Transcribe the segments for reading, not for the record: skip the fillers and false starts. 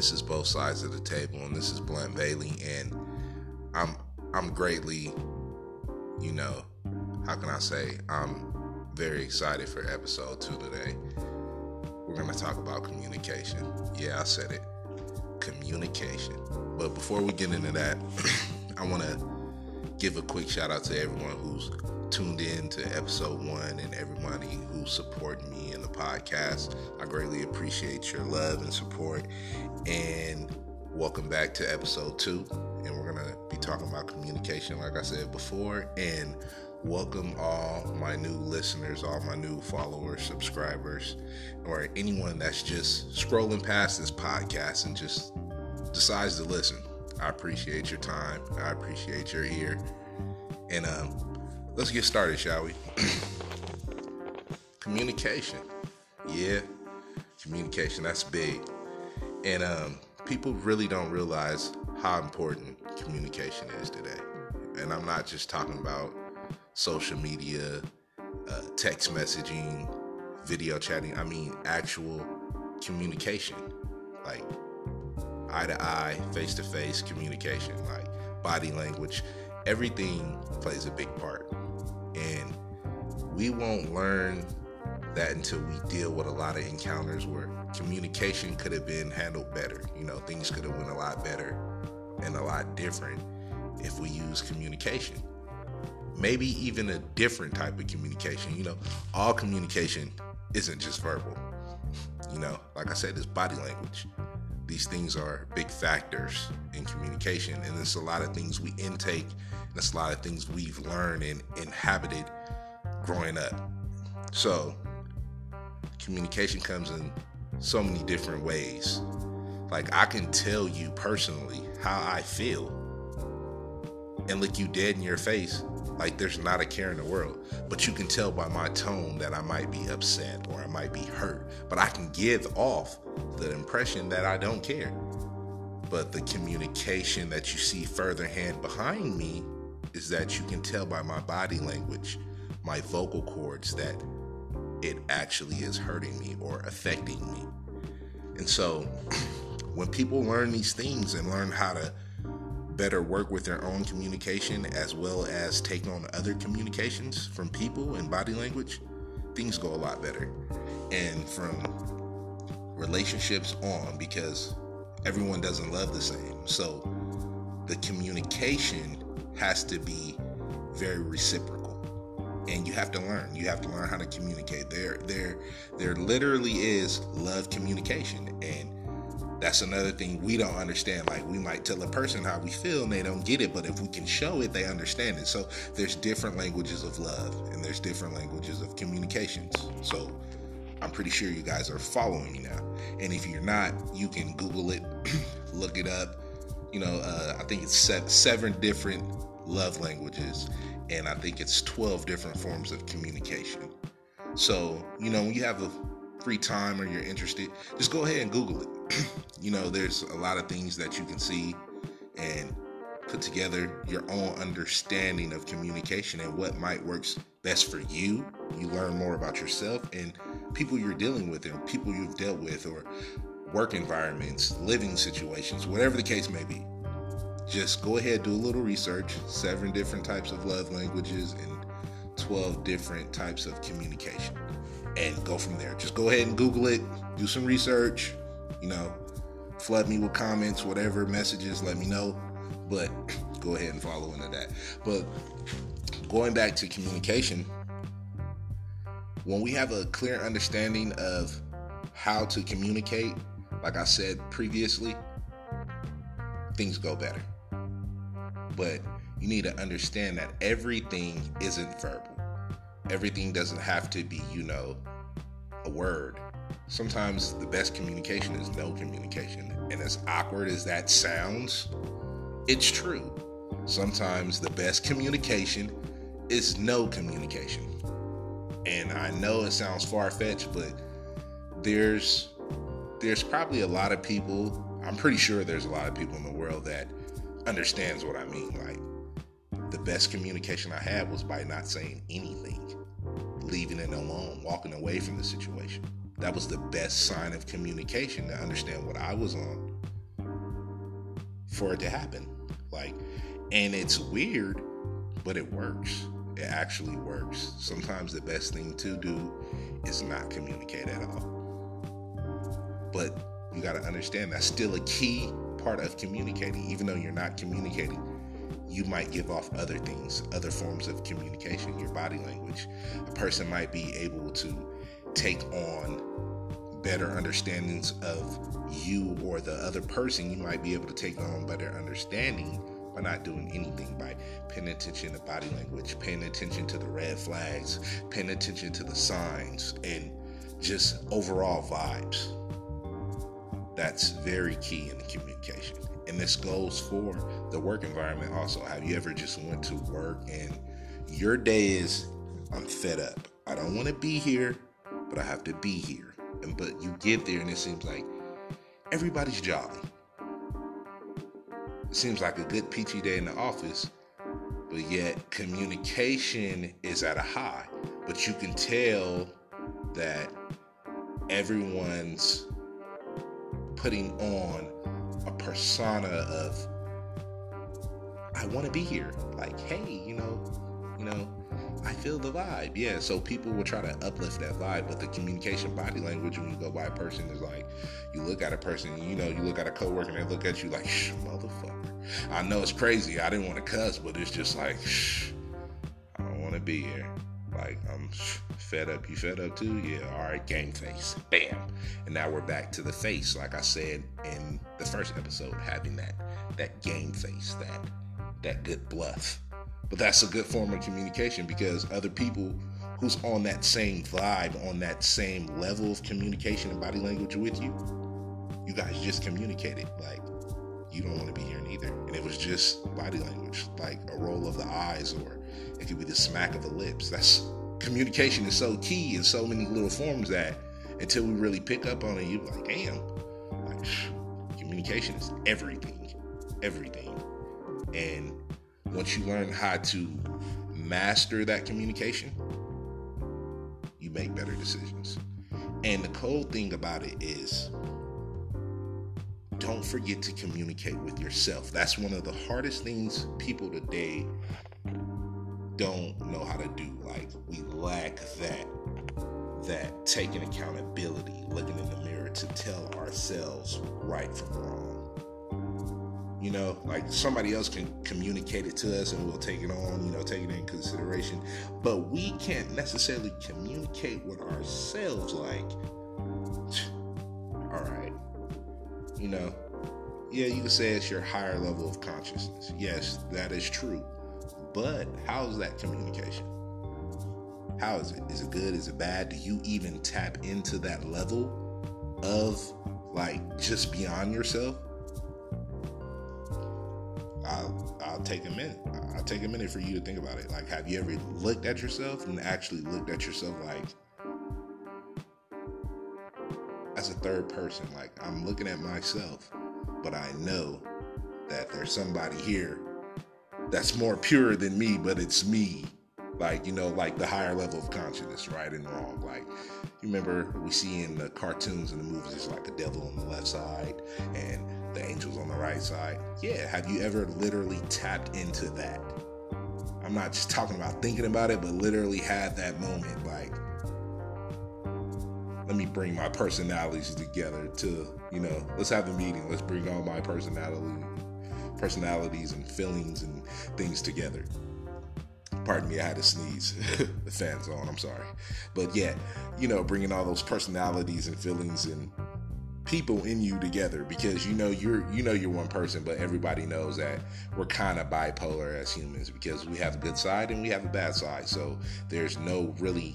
This is Both Sides of the Table, and this is Blunt Bailey, and I'm greatly, I'm very excited for episode 2 today. We're going to talk about communication. Yeah, I said it. Communication. But before we get into that, I want to give a quick shout out to everyone who's tuned in to episode 1 and everybody who's supporting me in the podcast. I greatly appreciate your love and support. And welcome back to episode 2. And we're going to be talking about communication, like I said before. And welcome all my new listeners, all my new followers, subscribers, or anyone that's just scrolling past this podcast and just decides to listen. I appreciate your time. I appreciate your ear. And let's get started, shall we? Communication. Yeah, communication. That's big. And people really don't realize how important communication is today. And I'm not just talking about social media, text messaging, video chatting. I mean actual communication, like eye to eye, face to face communication, like body language. Everything plays a big part. And we won't learn that until we deal with a lot of encounters where communication could have been handled better. Things could have went a lot better and a lot different if we use communication. Maybe even a different type of communication. All communication isn't just verbal. Like I said, it's body language. These things are big factors in communication, and it's a lot of things we intake, and it's a lot of things we've learned and inhabited growing up. So communication comes in so many different ways. Like, I can tell you personally how I feel and look you dead in your face like there's not a care in the world, but you can tell by my tone that I might be upset or I might be hurt, but I can give off the impression that I don't care. But the communication that you see further hand behind me is that you can tell by my body language, my vocal cords, that it actually is hurting me or affecting me. And so when people learn these things and learn how to better work with their own communication as well as take on other communications from people and body language, things go a lot better. And from relationships on, because everyone doesn't love the same. So the communication has to be very reciprocal. And you have to learn. You have to learn how to communicate. There literally is love communication. And that's another thing we don't understand. Like, we might tell a person how we feel and they don't get it, but if we can show it, they understand it. So there's different languages of love and there's different languages of communications. So I'm pretty sure you guys are following me now. And if you're not, you can Google it, look it up. I think it's 7 different love languages, and I think it's 12 different forms of communication. So, when you have a free time or you're interested, just go ahead and Google it. There's a lot of things that you can see and put together your own understanding of communication and what might work best for you. You learn more about yourself and people you're dealing with and people you've dealt with, or work environments, living situations, whatever the case may be. Just go ahead, do a little research, 7 different types of love languages and 12 different types of communication. And go from there. Just go ahead and Google it. Do some research. Flood me with comments, whatever messages, let me know. But go ahead and follow into that. But going back to communication, when we have a clear understanding of how to communicate, like I said previously, things go better. But you need to understand that everything isn't verbal. Everything doesn't have to be, a word. Sometimes the best communication is no communication. And as awkward as that sounds, it's true. Sometimes the best communication is no communication. And I know it sounds far-fetched, but there's probably a lot of people, I'm pretty sure there's a lot of people in the world that understands what I mean. Like, the best communication I had was by not saying anything. Leaving it alone, walking away from the situation. That was the best sign of communication, to understand what I was on for it to happen. Like, and it's weird, but it works. It actually works. Sometimes the best thing to do is not communicate at all. But you got to understand that's still a key part of communicating. Even though you're not communicating, you might give off other things, other forms of communication, your body language. A person might be able to take on better understandings of you or the other person. You might be able to take on better understanding by not doing anything, by paying attention to body language, paying attention to the red flags, paying attention to the signs, and just overall vibes. That's very key in the communication. And this goes for the work environment also. Have you ever just went to work and your day is, I'm fed up. I don't want to be here, but I have to be here. But you get there and it seems like everybody's jolly. It seems like a good peachy day in the office, but yet communication is at a high. But you can tell that everyone's putting on a persona of, I want to be here. Like, hey, you know, I feel the vibe. Yeah, so people will try to uplift that vibe, but the communication body language when you go by a person is like, you look at a person, you look at a coworker and they look at you like, shh, motherfucker. I know it's crazy. I didn't want to cuss, but it's just like, shh, I don't want to be here. Like, I'm fed up. You fed up too? Yeah, all right, game face. Bam. And now we're back to the face. Like I said in the first episode, having that game face, that good bluff. But that's a good form of communication because other people who's on that same vibe, on that same level of communication and body language with you, you guys just communicated. Like, you don't want to be here neither. And it was just body language, like a roll of the eyes, or it could be the smack of the lips. That's communication is so key in so many little forms that until we really pick up on it, you're like, damn, like, communication is everything. And once you learn how to master that communication, you make better decisions. And the cool thing about it is, don't forget to communicate with yourself. That's one of the hardest things people today don't know how to do. Like, we lack that taking accountability, looking in the mirror to tell ourselves right from wrong. You know, like somebody else can communicate it to us and we'll take it on, take it in consideration. But we can't necessarily communicate with ourselves like, all right. Yeah, you can say it's your higher level of consciousness. Yes, that is true. But how is that communication? How is it? Is it good? Is it bad? Do you even tap into that level of, like, just beyond yourself? I'll take a minute. I'll take a minute for you to think about it. Like, have you ever looked at yourself and actually looked at yourself like, as a third person, like, I'm looking at myself, but I know that there's somebody here that's more pure than me, but it's me. Like, like the higher level of consciousness, right and wrong. Like, you remember we see in the cartoons and the movies, it's like the devil on the left side and the angels on the right side. Yeah, have you ever literally tapped into that? I'm not just talking about thinking about it, but literally had that moment, like, let me bring my personalities together to, let's have a meeting. Let's bring all my personalities and feelings and things together. Pardon me, I had to sneeze. The fan's on, I'm sorry. But yeah, bringing all those personalities and feelings and people in you together because you're one person, but everybody knows that we're kind of bipolar as humans because we have a good side and we have a bad side. So there's no really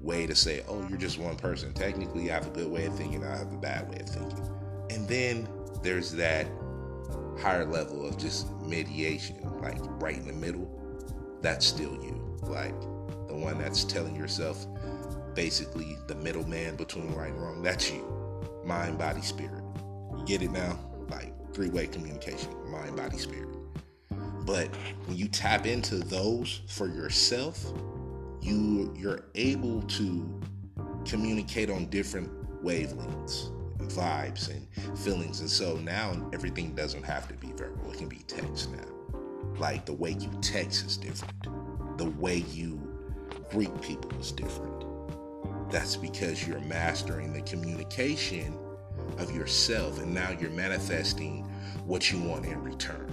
way to say, oh, you're just one person. Technically, I have a good way of thinking, I have a bad way of thinking. And then there's that higher level of just mediation, like right in the middle. That's still you, like the one that's telling yourself basically the middleman between right and wrong. That's you, mind, body, spirit. You get it now? Like three-way communication, mind, body, spirit. But when you tap into those for yourself, you're able to communicate on different wavelengths. vibes and feelings. And so now everything doesn't have to be verbal. It can be text now. Like the way you text is different. The way you greet people is different. That's because you're mastering the communication of yourself, and now you're manifesting what you want in return.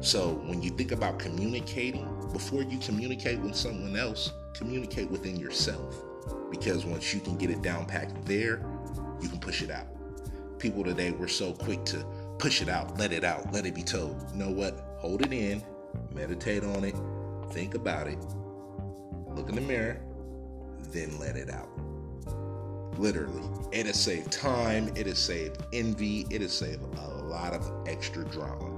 So when you think about communicating, before you communicate with someone else, communicate within yourself. Because once you can get it down packed there, you can push it out. People today were so quick to push it out, let it be told. You know what? Hold it in, meditate on it, think about it, look in the mirror, then let it out. Literally. It has saved time, it has saved envy, it has saved a lot of extra drama.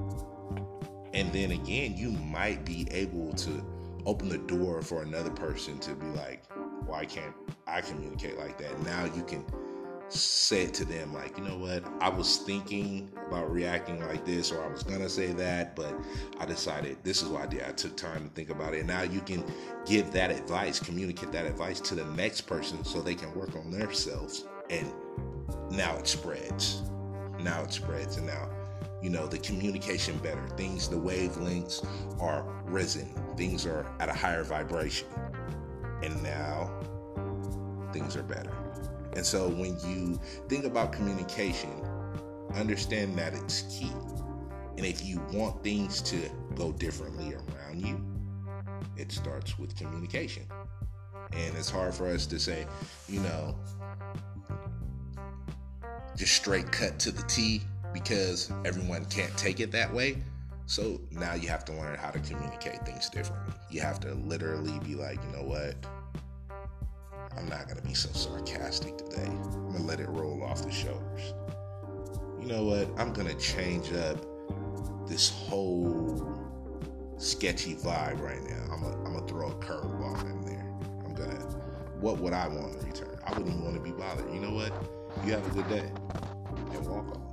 And then again, you might be able to open the door for another person to be like, why can't I communicate like that? Now you can say it to them like, you know what, I was thinking about reacting like this, or I was going to say that, but I decided this is what I did. I took time to think about it. And now you can give that advice, communicate that advice to the next person so they can work on themselves. And now it spreads. Now it spreads. And now, you know, the communication better. Things, the wavelengths are risen. Things are at a higher vibration. And now things are better. And so when you think about communication, understand that it's key. And if you want things to go differently around you, it starts with communication. And it's hard for us to say, you know, just straight cut to the T, because everyone can't take it that way. So now you have to learn how to communicate things differently. You have to literally be like, you know what? I'm not going to be so sarcastic today. I'm going to let it roll off the shoulders. You know what? I'm going to change up this whole sketchy vibe right now. I'm going to throw a curveball in there. What would I want in return? I wouldn't even want to be bothered. You know what? You have a good day. And walk off.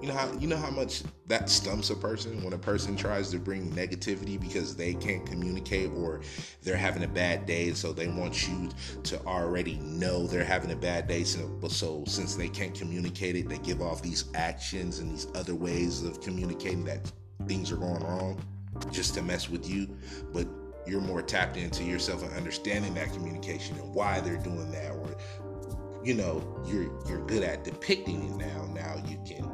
You know how much that stumps a person when a person tries to bring negativity because they can't communicate, or they're having a bad day, so they want you to already know they're having a bad day. So since they can't communicate it, they give off these actions and these other ways of communicating that things are going wrong just to mess with you. But you're more tapped into yourself and understanding that communication and why they're doing that, or, you know, you're good at depicting it now. Now you can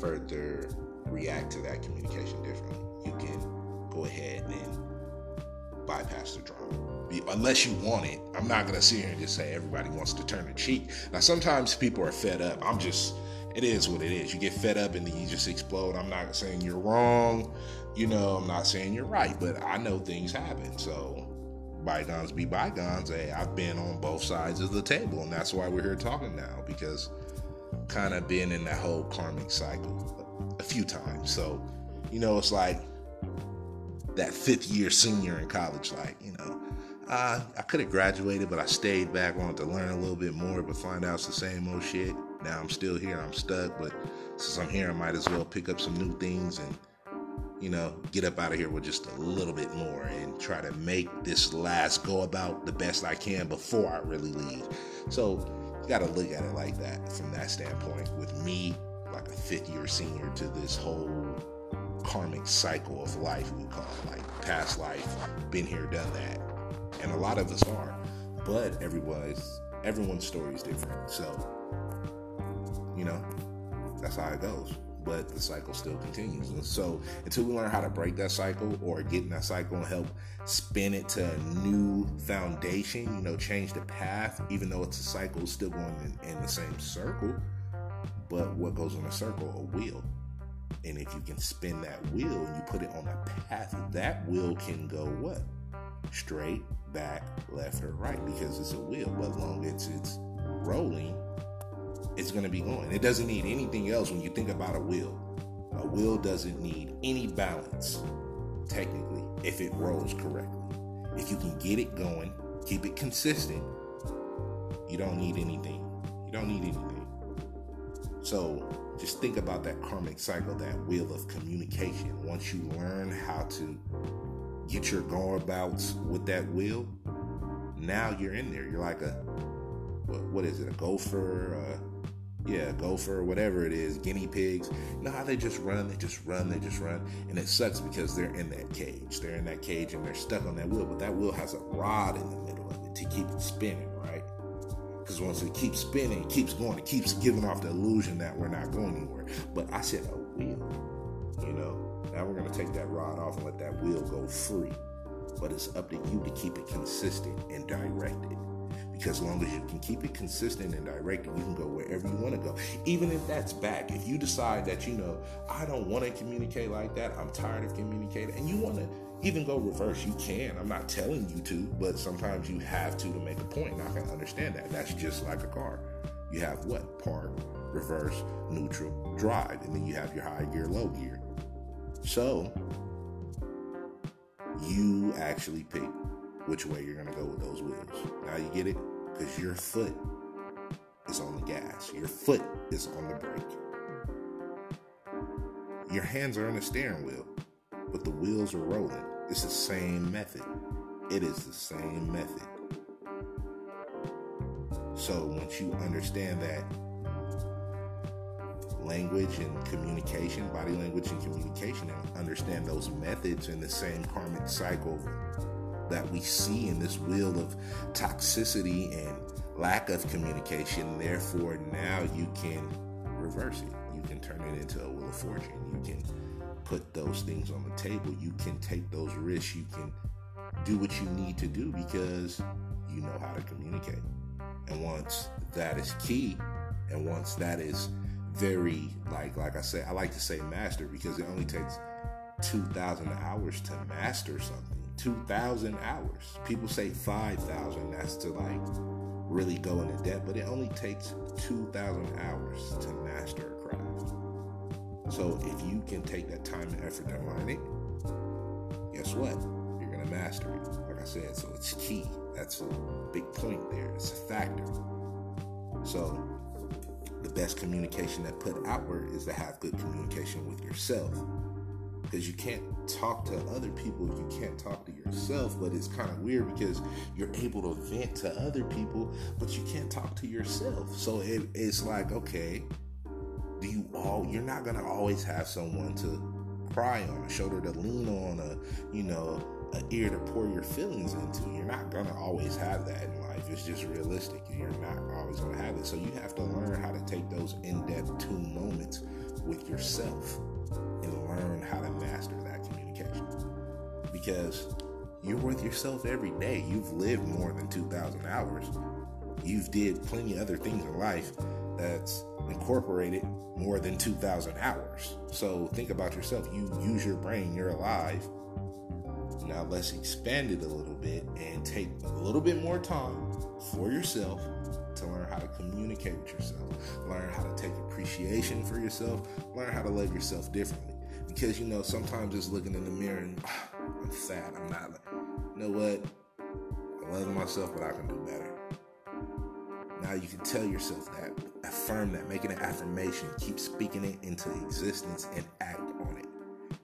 further react to that communication differently. You can go ahead and bypass the drama. Unless you want it. I'm not going to sit here and just say everybody wants to turn the cheek. Now, sometimes people are fed up. It is what it is. You get fed up and then you just explode. I'm not saying you're wrong. You know, I'm not saying you're right. But I know things happen. So bygones be bygones. Hey, I've been on both sides of the table. And that's why we're here talking now. Because kind of been in that whole karmic cycle a few times. So, you know, it's like that fifth year senior in college, like, you know, I could have graduated, but I stayed back, wanted to learn a little bit more, but find out it's the same old shit. Now I'm still here, I'm stuck, but since I'm here, I might as well pick up some new things and, you know, get up out of here with just a little bit more and try to make this last go about the best I can before I really leave. So, you got to look at it like that, from that standpoint, with me, like a fifth year senior, to this whole karmic cycle of life, we call it, like past life, been here, done that. And a lot of us are, but everyone's story is different. So, you know, that's how it goes, but the cycle still continues. And so until we learn how to break that cycle, or get in that cycle and help spin it to a new foundation, you know, change the path, even though it's a cycle, it's still going in the same circle. But what goes in a circle? A wheel. And if you can spin that wheel and you put it on a path, that wheel can go what? Straight, back, left, or right, because it's a wheel. But long as it's rolling, it's going to be going. It doesn't need anything else when you think about a wheel. A wheel doesn't need any balance, technically, if it rolls correctly. If you can get it going, keep it consistent, you don't need anything. You don't need anything. So just think about that karmic cycle, that wheel of communication. Once you learn how to get your go-abouts with that wheel, now you're in there. You're like a what is it, a gopher, whatever it is, guinea pigs. Nah, they just run. And it sucks because they're in that cage. They're in that cage and they're stuck on that wheel. But that wheel has a rod in the middle of it to keep it spinning, right? Because once it keeps spinning, it keeps going. It keeps giving off the illusion that we're not going anywhere. But I said a wheel, you know. Now we're going to take that rod off and let that wheel go free. But it's up to you to keep it consistent and directed. Because as long as you can keep it consistent and directed, you can go wherever you want to go. Even if that's back, if you decide that, you know, I don't want to communicate like that, I'm tired of communicating, and you want to even go reverse, you can. I'm not telling you to, but sometimes you have to make a point. And I can understand that. That's just like a car. You have what? Park, reverse, neutral, drive, and then you have your high gear, low gear. So you actually pick which way you're going to go with those wheels. Now you get it? Because your foot is on the gas. Your foot is on the brake. Your hands are on the steering wheel, but the wheels are rolling. It's the same method. It is the same method. So once you understand that language and communication, body language and communication, and understand those methods in the same karmic cycle that we see in this wheel of toxicity and lack of communication, therefore now you can reverse it. You can turn it into a wheel of fortune. You can put those things on the table. You can take those risks. You can do what you need to do because you know how to communicate. And once that is key, and once that is very, like I say, I like to say master, because it only takes 2,000 hours to master something. 2,000 hours. People say 5,000. That's to like really go into depth, but it only takes 2,000 hours to master a craft. So if you can take that time and effort to learn it, guess what? You're going to master it. Like I said, so it's key. That's a big point there. It's a factor. So the best communication that put outward is to have good communication with yourself. Because you can't talk to other people if you can't talk to yourself. But it's kind of weird because you're able to vent to other people, but you can't talk to yourself. So it's like, okay, you're not going to always have someone to cry on, a shoulder to lean on, an ear to pour your feelings into. You're not going to always have that in life. It's just realistic. You're not always going to have it. So you have to learn how to take those in-depth 2 moments with yourself and learn how to master that communication, because you're with yourself every day. You've lived more than 2,000 hours. You've did plenty of other things in life that's incorporated more than 2,000 hours. So think about yourself. You use your brain. You're alive. Now let's expand it a little bit and take a little bit more time for yourself to learn how to communicate with yourself, learn how to take appreciation for yourself, learn how to love yourself differently. Because, you know, sometimes it's looking in the mirror and I'm sad, I'm not, you know what, I love myself, but I can do better. Now you can tell yourself that, affirm that, make it an affirmation, keep speaking it into existence and act on it.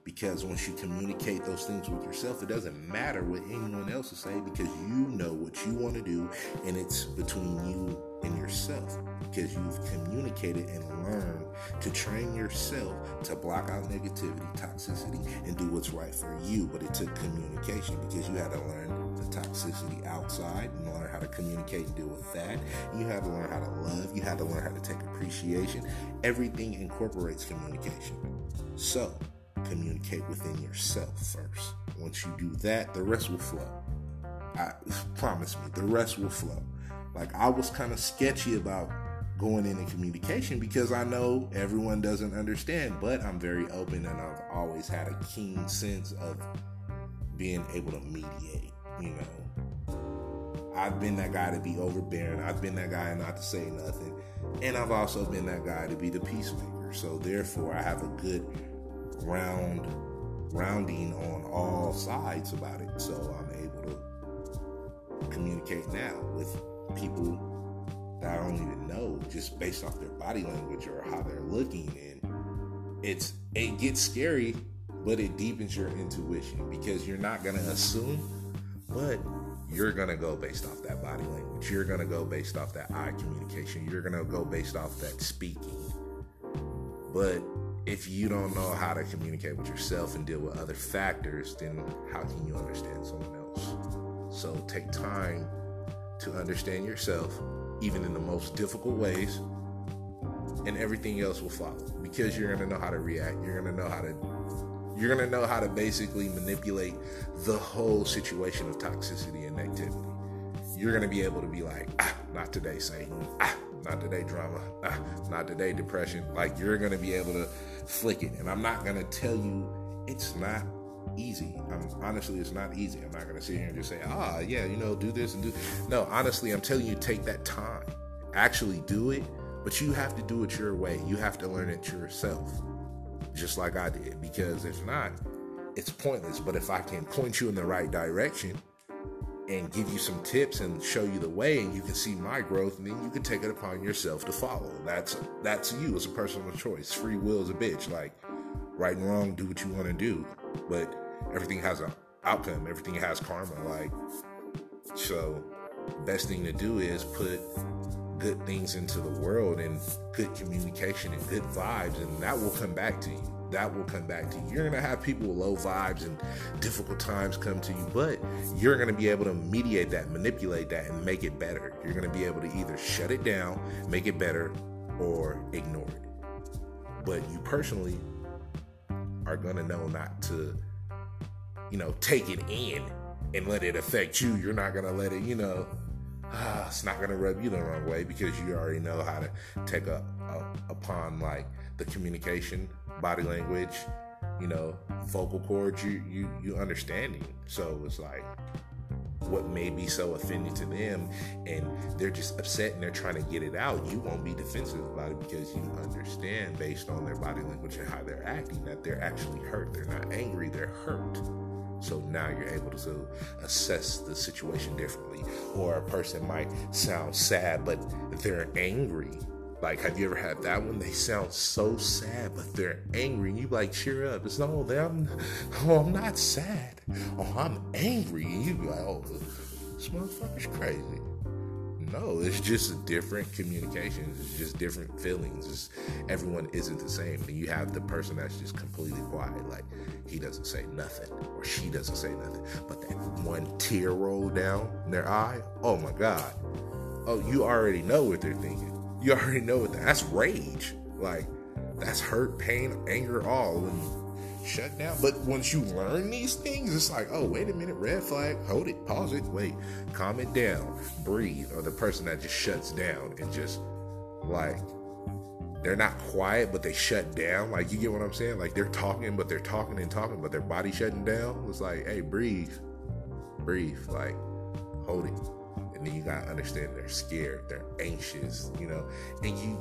Because once you communicate those things with yourself, it doesn't matter what anyone else will say, because you know what you want to do, and it's between you and yourself, because you've communicated and learned to train yourself to block out negativity, toxicity, and do what's right for you. But it took communication, because you had to learn the toxicity outside and learn how to communicate and deal with that. You had to learn how to love. You had to learn how to take appreciation. Everything incorporates communication. So communicate within yourself first. Once you do that, the rest will flow. Promise me, the rest will flow. Like, I was kind of sketchy about going into communication because I know everyone doesn't understand, but I'm very open and I've always had a keen sense of being able to mediate, you know. I've been that guy to be overbearing. I've been that guy not to say nothing. And I've also been that guy to be the peacemaker. So therefore, I have a good rounding on all sides about it. So I'm able to communicate now with people that I don't even know, just based off their body language or how they're looking. And it gets scary, but it deepens your intuition, because you're not going to assume, but you're going to go based off that body language. You're going to go based off that eye communication. You're going to go based off that speaking. But if you don't know how to communicate with yourself and deal with other factors, then how can you understand someone else? So take time to understand yourself, even in the most difficult ways, and everything else will follow, because you're going to know how to react. You're going to know how to basically manipulate the whole situation of toxicity and negativity. You're going to be able to be like, not today, Satan. Not today, drama. Not today, depression. Like, you're going to be able to flick it. And I'm not going to tell you it's not easy. Honestly, it's not easy. I'm not going to sit here and just say, do this and do this. No, honestly, I'm telling you, take that time. Actually do it. But you have to do it your way. You have to learn it yourself, just like I did. Because if not, it's pointless. But if I can point you in the right direction and give you some tips and show you the way, and you can see my growth, and then you can take it upon yourself to follow. That's you. It's a personal choice. Free will is a bitch. Like, right and wrong, do what you want to do. But everything has an outcome. Everything has karma. Like, so best thing to do is put good things into the world, and good communication and good vibes, and that will come back to you. You're going to have people with low vibes and difficult times come to you, but you're going to be able to mediate that, manipulate that, and make it better. You're going to be able to either shut it down, make it better, or ignore it. But you personally are going to know not to, take it in and let it affect you. You're not going to let it, it's not going to rub you the wrong way, because you already know how to take upon like the communication, body language, vocal cords, you understanding. So it's like, what may be so offending to them, and they're just upset and they're trying to get it out, you won't be defensive about it, because you understand based on their body language and how they're acting that they're actually hurt. They're not angry, they're hurt. So now you're able to assess the situation differently. Or a person might sound sad, but they're angry. Like, have you ever had that one? They sound so sad, but they're angry. And you like, cheer up. It's no, I'm not sad. Oh, I'm angry. And you be like, oh, this motherfucker's crazy. No, it's just different communications. It's just different feelings. Everyone isn't the same. And you have the person that's just completely quiet. Like, he doesn't say nothing, or she doesn't say nothing. But that one tear rolled down their eye, oh my God. Oh, you already know what they're thinking. You already know what that's rage. Like, that's hurt, pain, anger, all. And shut down. But once you learn these things, it's like, oh, wait a minute, red flag, hold it, pause it, wait, calm it down, breathe. Or the person that just shuts down and just, like, they're not quiet, but they shut down. Like, you get what I'm saying? Like, they're talking, but they're talking and talking, but their body shutting down. It's like, hey, breathe, like, hold it. And then you gotta understand they're scared, they're anxious, and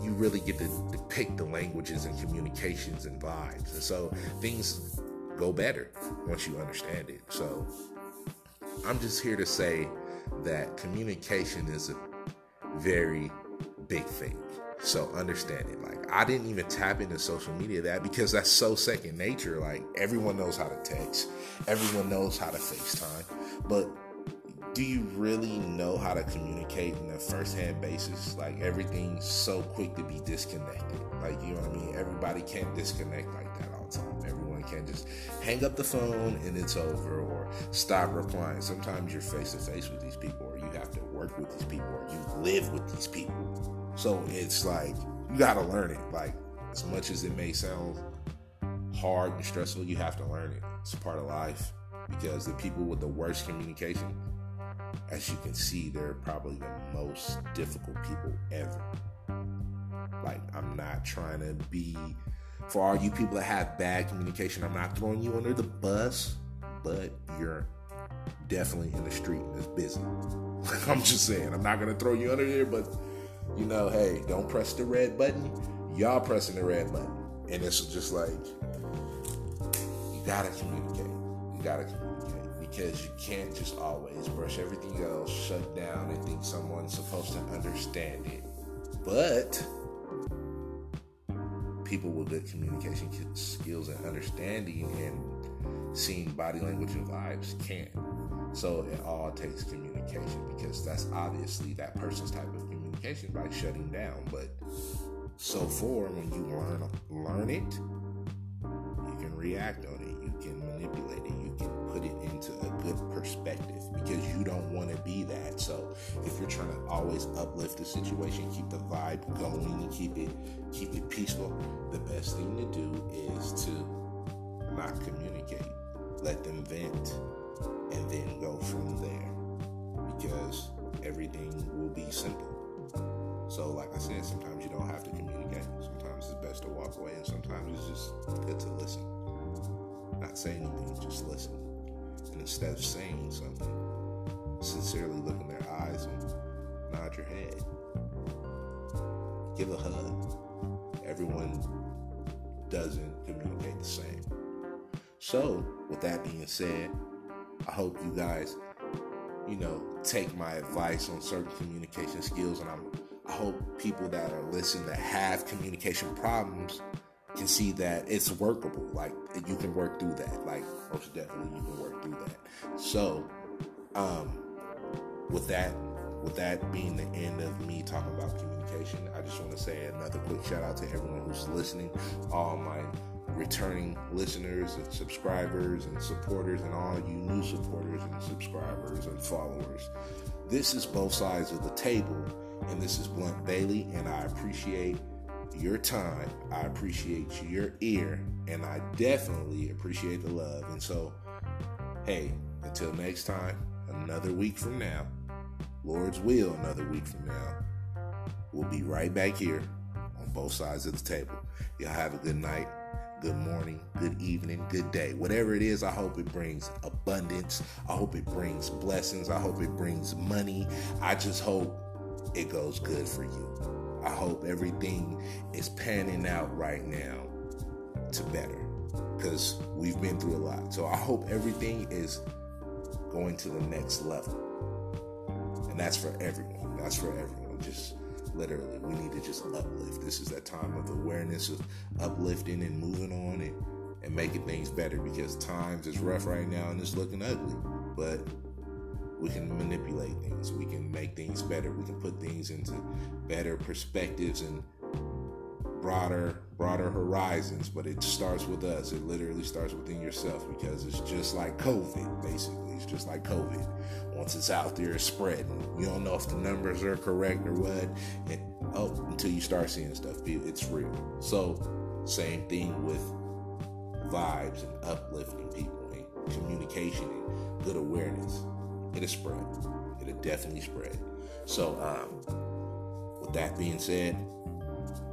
you really get to depict the languages and communications and vibes. And so things go better once you understand it. So I'm just here to say that communication is a very big thing. So understand it. Like, I didn't even tap into social media because that's so second nature. Like, everyone knows how to text, everyone knows how to FaceTime, but do you really know how to communicate on a first-hand basis? Like, everything's so quick to be disconnected. Like, you know what I mean? Everybody can't disconnect like that all the time. Everyone can't just hang up the phone and it's over, or stop replying. Sometimes you're face-to-face with these people, or you have to work with these people, or you live with these people. So it's like, you got to learn it. Like, as much as it may sound hard and stressful, you have to learn it. It's a part of life, because the people with the worst communication, as you can see, they're probably the most difficult people ever. Like, I'm not trying to be, for all you people that have bad communication, I'm not throwing you under the bus, but you're definitely in the street and it's busy. Like, I'm just saying, I'm not going to throw you under there, but, hey, don't press the red button. Y'all pressing the red button. And it's just like, you got to communicate. Because you can't just always brush everything else, shut down, and think someone's supposed to understand it. But people with good communication skills and understanding and seeing body language and vibes can. So it all takes communication, because that's obviously that person's type of communication by shutting down. But so for when you learn it, you can react on it, you can manipulate it, you can put it into a good perspective, because you don't want to be that. So if you're trying to always uplift the situation, keep the vibe going, and keep it peaceful, the best thing to do is to not communicate. Let them vent, and then go from there, because everything will be simple. So like I said, sometimes you don't have to communicate. Sometimes it's best to walk away, and sometimes it's just good to listen. Not say anything, just listen. And instead of saying something, sincerely look in their eyes and nod your head. Give a hug. Everyone doesn't communicate the same. So with that being said, I hope you guys, take my advice on certain communication skills, and I hope people that are listening that have communication problems can see that it's workable. Like, you can work through that. Like, most definitely you can work through that. So, with that being the end of me talking about communication, I just want to say another quick shout out to everyone who's listening, all my returning listeners and subscribers and supporters, and all you new supporters and subscribers and followers. This is Both Sides of the Table, and this is Blunt Bailey, and I appreciate your time, I appreciate your ear, and I definitely appreciate the love. And so, hey, until next time, another week from now, Lord's will, another week from now, we'll be right back here on Both Sides of the Table. Y'all have a good night, good morning, good evening, good day. Whatever it is, I hope it brings abundance. I hope it brings blessings. I hope it brings money. I just hope it goes good for you. I hope everything is panning out right now to better, because we've been through a lot. So I hope everything is going to the next level. And that's for everyone. That's for everyone. Just literally, we need to just uplift. This is that time of awareness of uplifting and moving on and making things better, because times is rough right now and it's looking ugly. But we can manipulate things. We can make things better. We can put things into better perspectives and broader horizons. But it starts with us. It literally starts within yourself, because it's just like COVID, basically. It's just like COVID. Once it's out there, it's spreading. You don't know if the numbers are correct or what. Until you start seeing stuff, it's real. So, same thing with vibes and uplifting people and communication and good awareness. It'll spread. It'll definitely spread. So, with that being said,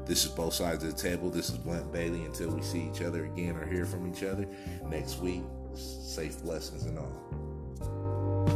this is Both Sides of the Table. This is Blunt Bailey. Until we see each other again or hear from each other next week, safe blessings and all.